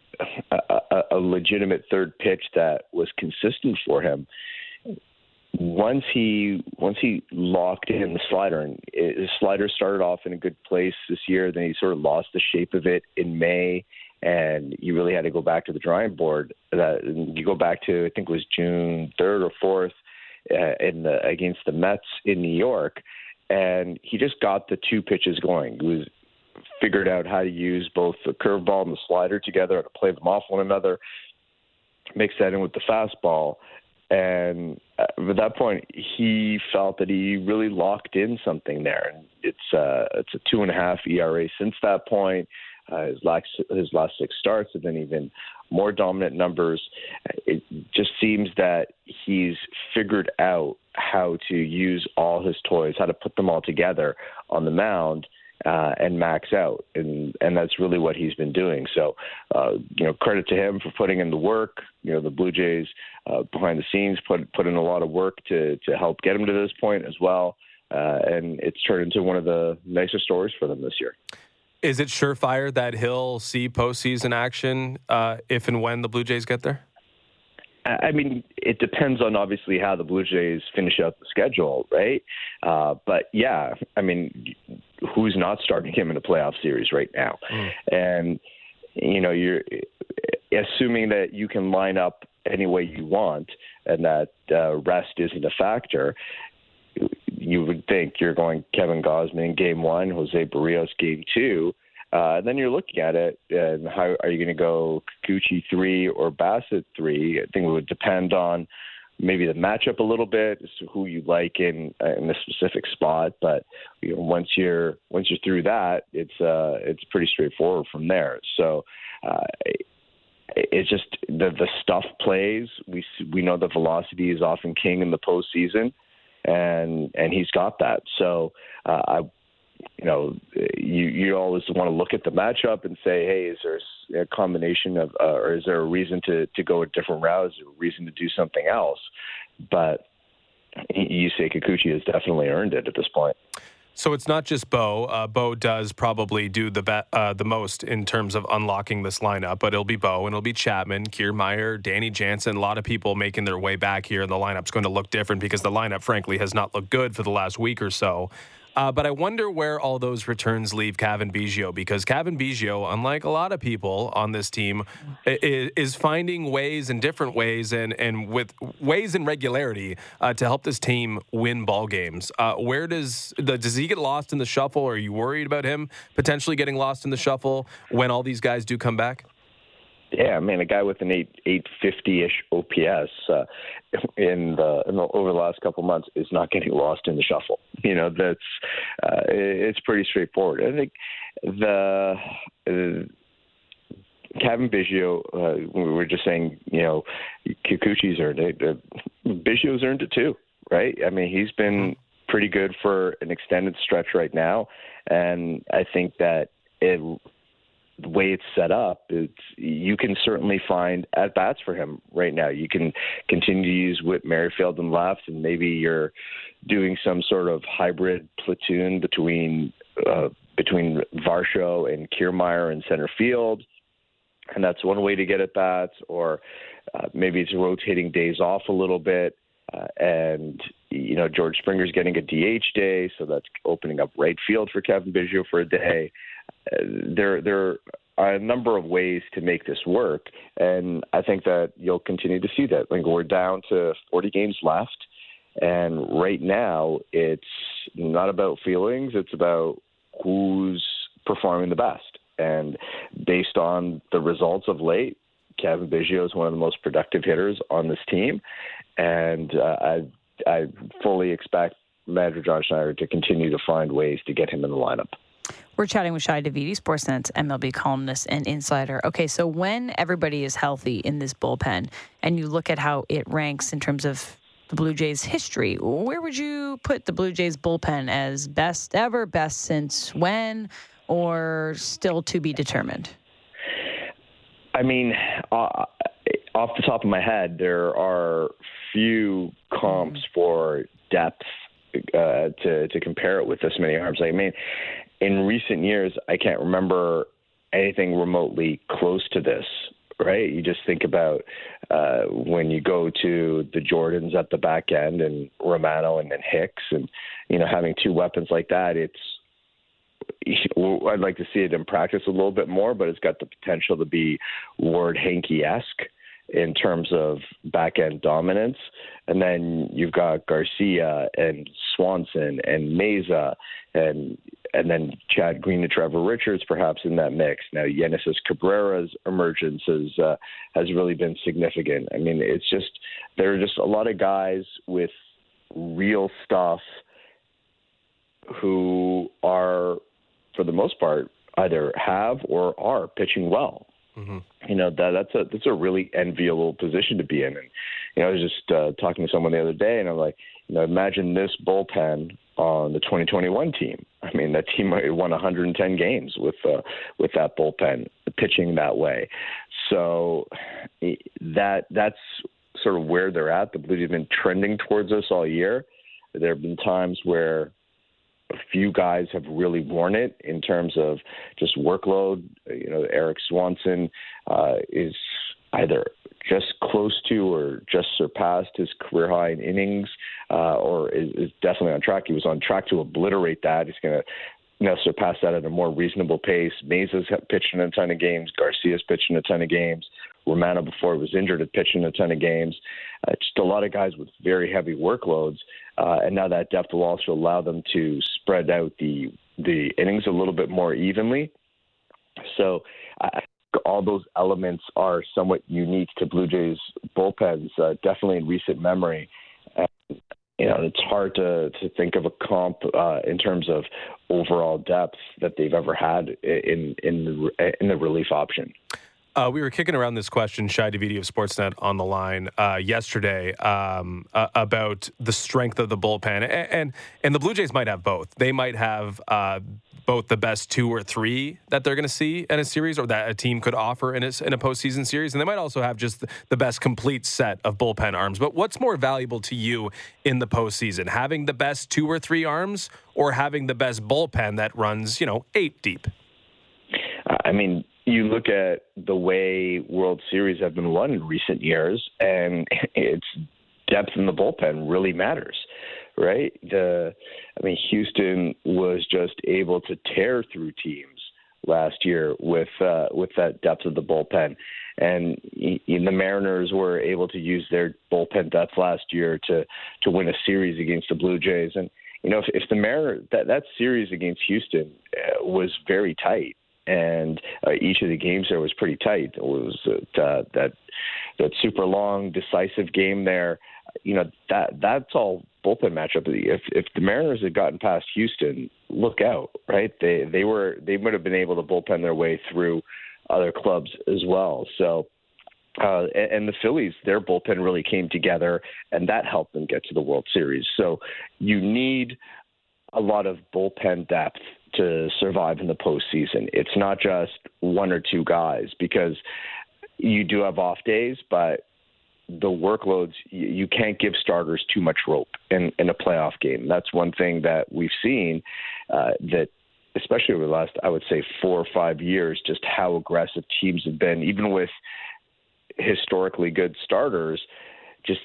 a a legitimate third pitch that was consistent for him. Once he once he locked in the slider, and his slider started off in a good place this year, then he sort of lost the shape of it in May, and you really had to go back to the drawing board. That you go back to, I think it was June third or fourth uh, in the against the Mets in New York, and he just got the two pitches going. It was figured out how to use both the curveball and the slider together, how to play them off one another, mix that in with the fastball. And at that point, he felt that he really locked in something there. And it's uh, it's a two and a half E R A since that point. Uh, his last his last six starts have been even more dominant numbers. It just seems that he's figured out how to use all his toys, how to put them all together on the mound. Uh, and max out, and and that's really what he's been doing. So, uh, you know, credit to him for putting in the work. You know, the Blue Jays uh, behind the scenes put put in a lot of work to to help get him to this point as well, uh, and it's turned into one of the nicer stories for them this year. Is it surefire that he'll see postseason action uh, if and when the Blue Jays get there? I mean, it depends on obviously how the Blue Jays finish out the schedule, right? Uh, but yeah, I mean, who's not starting him in a playoff series right now? Mm. And, you know, you're assuming that you can line up any way you want and that uh, rest isn't a factor. You would think you're going Kevin Gausman in game one, Jose Barrios game two. Uh, then you're looking at it, and how are you going to go Kikuchi three or Bassett three? I think it would depend on maybe the matchup a little bit, who you like in in a specific spot. But you know, once you're once you're through that, it's uh, it's pretty straightforward from there. So uh, it, it's just the the stuff plays. We we know the velocity is often king in the postseason, and and he's got that. So uh, I. You know, you, you always want to look at the matchup and say, hey, is there a combination of, uh, or is there a reason to, to go a different route? Is there a reason to do something else? But you say Kikuchi has definitely earned it at this point. So it's not just Bo. Uh, Bo does probably do the be- uh, the most in terms of unlocking this lineup, but it'll be Bo and it'll be Chapman, Kiermaier, Danny Jansen, a lot of people making their way back here, and the lineup's going to look different because the lineup, frankly, has not looked good for the last week or so. Uh, but I wonder where all those returns leave Cavan Biggio, because Cavan Biggio, unlike a lot of people on this team, is, is finding ways and different ways and, and with ways and regularity uh, to help this team win ball games. Uh, where does the does he get lost in the shuffle? Are you worried about him potentially getting lost in the shuffle when all these guys do come back? Yeah, I mean, a guy with an eight fifty-ish O P S uh, in, the, in the over the last couple months is not getting lost in the shuffle. You know, that's uh, it's pretty straightforward. I think the uh, Cavan Biggio, uh, we were just saying, you know, Kikuchi's earned it. Uh, Biggio's earned it too, right? I mean, he's been pretty good for an extended stretch right now, and I think that it. The way it's set up, it's, you can certainly find at-bats for him right now. You can continue to use Whit Merrifield and left, and maybe you're doing some sort of hybrid platoon between uh, between Varsho and Kiermaier in center field, and that's one way to get at-bats, or uh, maybe it's rotating days off a little bit, uh, and you know George Springer's getting a D H day, so that's opening up right field for Cavan Biggio for a day. There, there are a number of ways to make this work, and I think that you'll continue to see that. Like, we're down to forty games left, and right now it's not about feelings; it's about who's performing the best. And based on the results of late, Cavan Biggio is one of the most productive hitters on this team, and uh, I, I fully expect Manager John Schneider to continue to find ways to get him in the lineup. We're chatting with Shi Davidi, Sportsnet's M L B columnist and insider. Okay, so when everybody is healthy in this bullpen and you look at how it ranks in terms of the Blue Jays' history, where would you put the Blue Jays' bullpen as best ever, best since when, or still to be determined? I mean, uh, off the top of my head, there are few comps mm-hmm. for depth uh, to, to compare it with this many arms. I mean, in recent years, I can't remember anything remotely close to this, right? You just think about uh, when you go to the Jordans at the back end and Romano and then Hicks and, you know, having two weapons like that, it's I'd like to see it in practice a little bit more, but it's got the potential to be Ward Hanke-esque in terms of back-end dominance. And then you've got Garcia and Swanson and Meza and and then Chad Green and Trevor Richards perhaps in that mix. Now, Yenesis Cabrera's emergence has, uh, has really been significant. I mean, it's just there are just a lot of guys with real stuff who are, for the most part, either have or are pitching well. Mm-hmm. You know, that that's a that's a really enviable position to be in. And you know, I was just uh, talking to someone the other day, and I'm like, you know, imagine this bullpen on the twenty twenty-one team. I mean, that team won one hundred ten games with uh, with that bullpen pitching that way. So that that's sort of where they're at. The Blue Jays have been trending towards us all year. There have been times where a few guys have really worn it in terms of just workload. You know, Eric Swanson uh, is either just close to or just surpassed his career high in innings uh, or is, is definitely on track. He was on track to obliterate that. He's going to you know, surpass that at a more reasonable pace. Meza's pitched in a ton of games. Garcia's pitched in a ton of games. Romano, before he was injured, had pitched in a ton of games. Uh, just a lot of guys with very heavy workloads. Uh, and now that depth will also allow them to spread out the the innings a little bit more evenly. So I think all those elements are somewhat unique to Blue Jays bullpens, uh, definitely in recent memory. And, you know, it's hard to, to think of a comp uh, in terms of overall depth that they've ever had in in the, in the relief option. Uh, we were kicking around this question, Shi Davidi of Sportsnet on the line uh, yesterday um, uh, about the strength of the bullpen, and, and and the Blue Jays might have both. They might have uh, both the best two or three that they're going to see in a series, or that a team could offer in a, in a postseason series, and they might also have just the best complete set of bullpen arms. But what's more valuable to you in the postseason, having the best two or three arms, or having the best bullpen that runs, you know, eight deep? I mean, you look at the way World Series have been won in recent years, and it's depth in the bullpen really matters, right? The, I mean, Houston was just able to tear through teams last year with uh, with that depth of the bullpen. And the Mariners were able to use their bullpen depth last year to, to win a series against the Blue Jays. And, you know, if, if the Mariners, that, that series against Houston was very tight. And uh, each of the games there was pretty tight. It was uh, that that super long, decisive game there. You know, that that's all bullpen matchup. If if the Mariners had gotten past Houston, look out, right? They they were they would have been able to bullpen their way through other clubs as well. So, uh, and, and the Phillies, their bullpen really came together, and that helped them get to the World Series. So, you need a lot of bullpen depth to survive in the postseason. It's not just one or two guys, because you do have off days, but the workloads, you can't give starters too much rope in, in a playoff game. That's one thing that we've seen uh, that, especially over the last, I would say, four or five years, just how aggressive teams have been, even with historically good starters. Just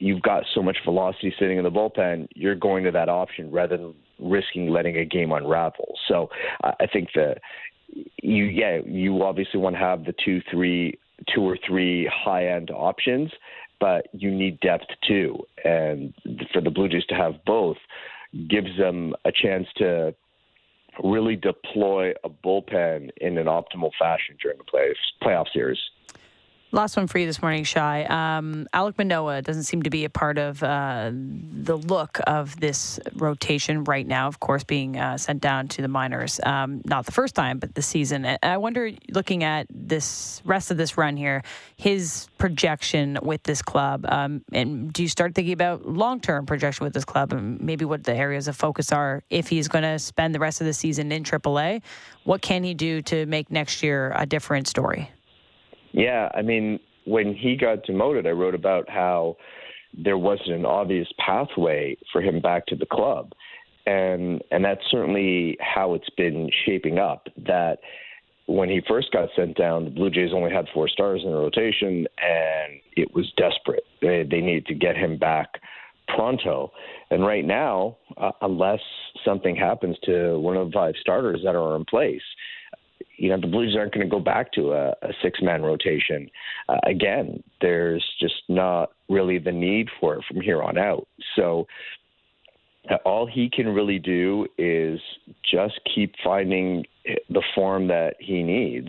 you've got so much velocity sitting in the bullpen, you're going to that option rather than risking letting a game unravel. So I think that you, yeah, you obviously want to have the two, three, two or three high end options, but you need depth too. And for the Blue Jays to have both gives them a chance to really deploy a bullpen in an optimal fashion during the play, playoff series. Last one for you this morning, Shi. Um, Alek Manoah doesn't seem to be a part of uh, the look of this rotation right now, of course, being uh, sent down to the minors. Um, not the first time, but this season. And I wonder, looking at this rest of this run here, his projection with this club, um, and do you start thinking about long-term projection with this club and maybe what the areas of focus are if he's going to spend the rest of the season in triple A? What can he do to make next year a different story? Yeah, I mean, when he got demoted, I wrote about how there wasn't an obvious pathway for him back to the club. And and that's certainly how it's been shaping up, that when he first got sent down, the Blue Jays only had four stars in the rotation, and it was desperate. They, they needed to get him back pronto. And right now, uh, unless something happens to one of the five starters that are in place, you know, the Blue Jays aren't going to go back to a, a six-man rotation. Uh, again, there's just not really the need for it from here on out. So uh, all he can really do is just keep finding the form that he needs,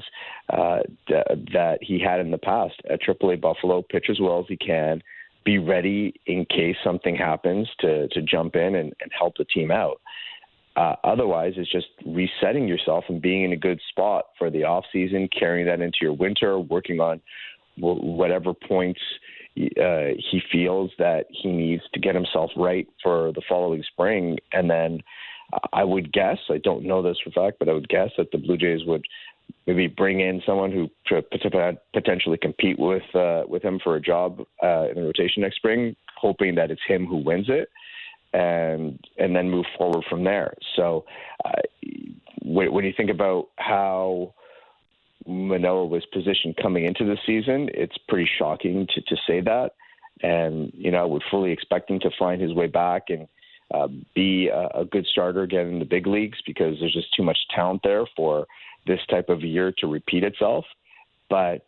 uh, th- that he had in the past at triple A Buffalo, pitch as well as he can, be ready in case something happens to, to jump in and, and help the team out. Uh, otherwise, it's just resetting yourself and being in a good spot for the off season, carrying that into your winter, working on whatever points uh, he feels that he needs to get himself right for the following spring. And then I would guess, I don't know this for a fact, but I would guess that the Blue Jays would maybe bring in someone who could potentially compete with uh, with him for a job uh, in the rotation next spring, hoping that it's him who wins it. And and then move forward from there. So uh, when, when you think about how Manoah was positioned coming into the season, it's pretty shocking to, to say that. And, you know, I would fully expect him to find his way back and uh, be a, a good starter again in the big leagues, because there's just too much talent there for this type of year to repeat itself. But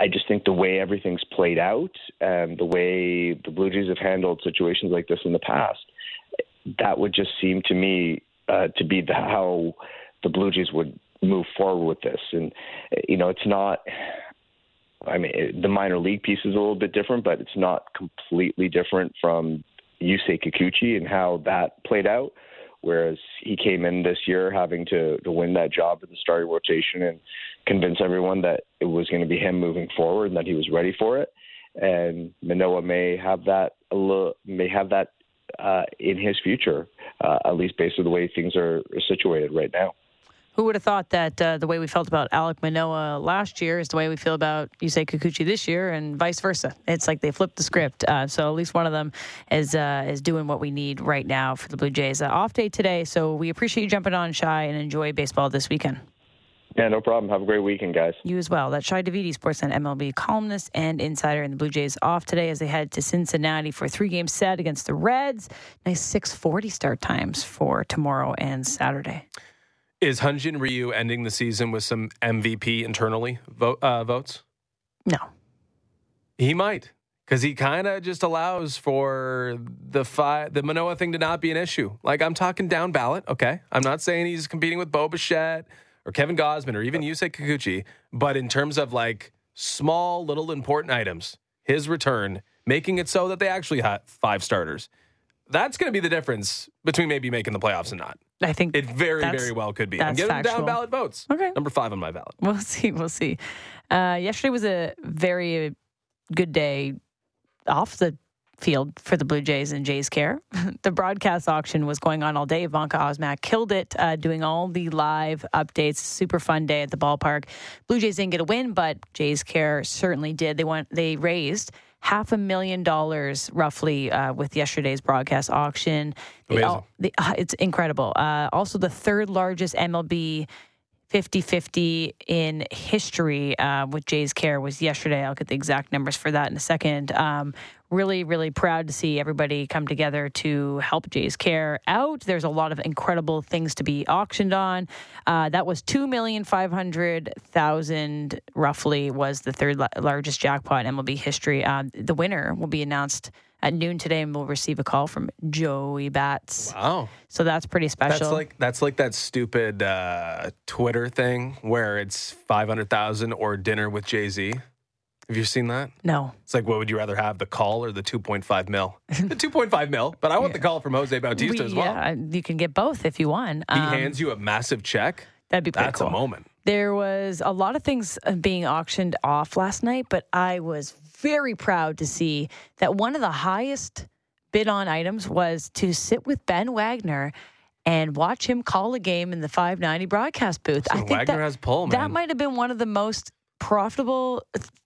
I just think the way everything's played out and the way the Blue Jays have handled situations like this in the past, that would just seem to me uh, to be the, how the Blue Jays would move forward with this. And, you know, it's not, I mean, the minor league piece is a little bit different, but it's not completely different from Yusei Kikuchi and how that played out. Whereas he came in this year having to, to win that job in the starting rotation and convince everyone that it was going to be him moving forward and that he was ready for it. And Manoah may have that a little, may have that uh, in his future, uh, at least based on the way things are situated right now. Who would have thought that uh, the way we felt about Alek Manoah last year is the way we feel about Yusei Kikuchi this year, and vice versa? It's like they flipped the script. Uh, so at least one of them is uh, is doing what we need right now for the Blue Jays. Uh, off day today, so we appreciate you jumping on, Shi, and enjoy baseball this weekend. Yeah, no problem. Have a great weekend, guys. You as well. That's Shi Davidi, Sportsnet M L B columnist and insider. And the Blue Jays off today as they head to Cincinnati for a three-game set against the Reds. Nice six forty start times for tomorrow and Saturday. Is Hyunjin Ryu ending the season with some M V P internally vote, uh, votes? No. He might, because he kind of just allows for the fi- the Manoah thing to not be an issue. Like, I'm talking down ballot, okay? I'm not saying he's competing with Bo Bichette or Kevin Gausman or even Yusei Kikuchi, but in terms of, like, small, little important items, his return, making it so that they actually had five starters, that's going to be the difference between maybe making the playoffs and not. I think it very, very well could be. I'm getting down ballot votes. Okay. Number five on my ballot. We'll see. We'll see. Uh, yesterday was a very good day off the field for the Blue Jays and Jay's Care. The broadcast auction was going on all day. Ivanka Osmac killed it, uh, doing all the live updates. Super fun day at the ballpark. Blue Jays didn't get a win, but Jay's Care certainly did. They won. They raised half a million dollars roughly uh, with yesterday's broadcast auction. They all, they, uh, it's incredible. Uh, also the third largest M L B fifty-fifty in history uh, with Jay's Care was yesterday. I'll get the exact numbers for that in a second. Um, really, really proud to see everybody come together to help Jay's Care out. There's a lot of incredible things to be auctioned on. Uh, that was two million five hundred thousand dollars roughly was the third la- largest jackpot in M L B history. Um, the winner will be announced at noon today, and we'll receive a call from Joey Bats. Wow. So that's pretty special. That's like that's like that stupid uh, Twitter thing where it's five hundred thousand dollars or dinner with Jay-Z. Have you seen that? No. It's like, what would you rather have, the call or the two point five mil? The two point five mil, but I want yeah. the call from Jose Bautista we, as well. Yeah, you can get both if you want. Um, he hands you a massive check. That'd be pretty That's cool. a moment. There was a lot of things being auctioned off last night, but I was very proud to see that one of the highest bid on items was to sit with Ben Wagner and watch him call a game in the five ninety broadcast booth. So I think Wagner that, has pull, man. That might have been one of the most profitable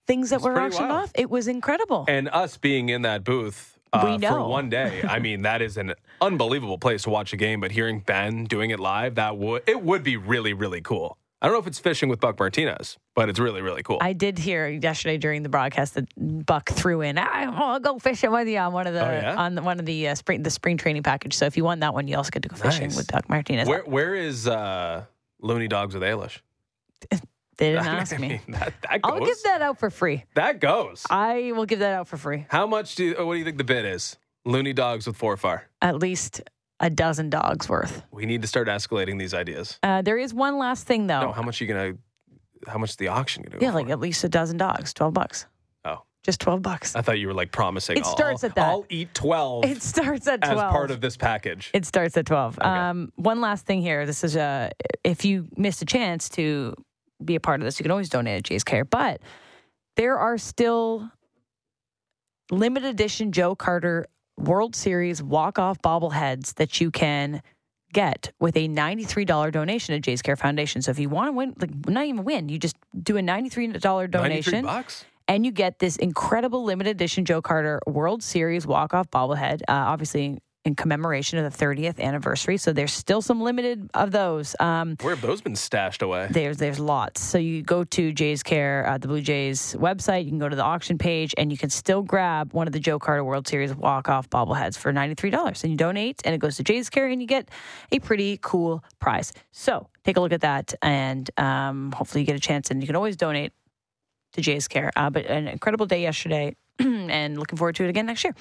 things that were auctioned wild. off. It was incredible. And us being in that booth uh, we know. for one day, I mean, that is an unbelievable place to watch a game, but hearing Ben doing it live, that would it would be really, really cool. I don't know if it's fishing with Buck Martinez, but it's really, really cool. I did hear yesterday during the broadcast that Buck threw in, I'll go fishing with you on one of the oh, yeah? on the, one of the uh, spring the spring training package. So if you won that one, you also get to go fishing nice. with Buck Martinez. Where where is uh, Looney Dogs with Eilish? They didn't ask me. I mean, that, that goes. I'll give that out for free. That goes. I will give that out for free. How much do you, what do you think the bid is? Looney Dogs with four far. At least a dozen dogs worth. We need to start escalating these ideas. Uh, there is one last thing, though. No, how much are you going to, how much is the auction going to go Yeah, for? Like at least a dozen dogs, twelve bucks. Oh. Just twelve bucks. I thought you were like promising. It starts at that. I'll eat twelve. It starts at twelve. As part of this package. It starts at twelve. Okay. Um, one last thing here. This is a, if you missed a chance to be a part of this, you can always donate at Jay's Care. But there are still limited edition Joe Carter World Series walk-off bobbleheads that you can get with a ninety-three dollars donation to Jay's Care Foundation. So if you want to win, like not even win, you just do a ninety-three dollars donation. ninety-three bucks? And you get this incredible limited edition Joe Carter World Series walk-off bobblehead, uh, obviously in commemoration of the thirtieth anniversary. So there's still some limited of those. Um, Where have those been stashed away? There's there's lots. So you go to Jay's Care, uh, the Blue Jays website, you can go to the auction page, and you can still grab one of the Joe Carter World Series walk-off bobbleheads for ninety-three dollars. And you donate, and it goes to Jay's Care, and you get a pretty cool prize. So take a look at that, and um, hopefully you get a chance, and you can always donate to Jay's Care. Uh, but an incredible day yesterday, and looking forward to it again next year.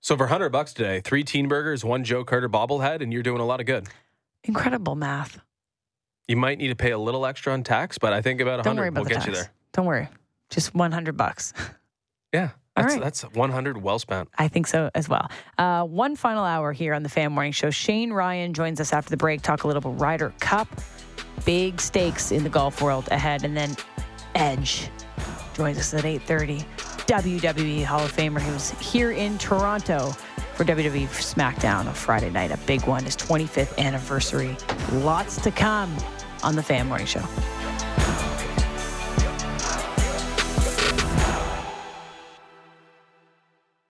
So for one hundred bucks today, three teen burgers, one Joe Carter bobblehead, and you're doing a lot of good. Incredible math. You might need to pay a little extra on tax, but I think about one hundred will get you there. Don't worry. Just one hundred bucks. Yeah. That's, all right. That's one hundred well spent. I think so as well. Uh, one final hour here on the Fan Morning Show. Shane Ryan joins us after the break. Talk a little about Ryder Cup. Big stakes in the golf world ahead. And then Edge joins us at eight thirty. W W E Hall of Famer. He was here in Toronto for W W E SmackDown on Friday night. A big one, his twenty-fifth anniversary. Lots to come on the Fan Morning Show.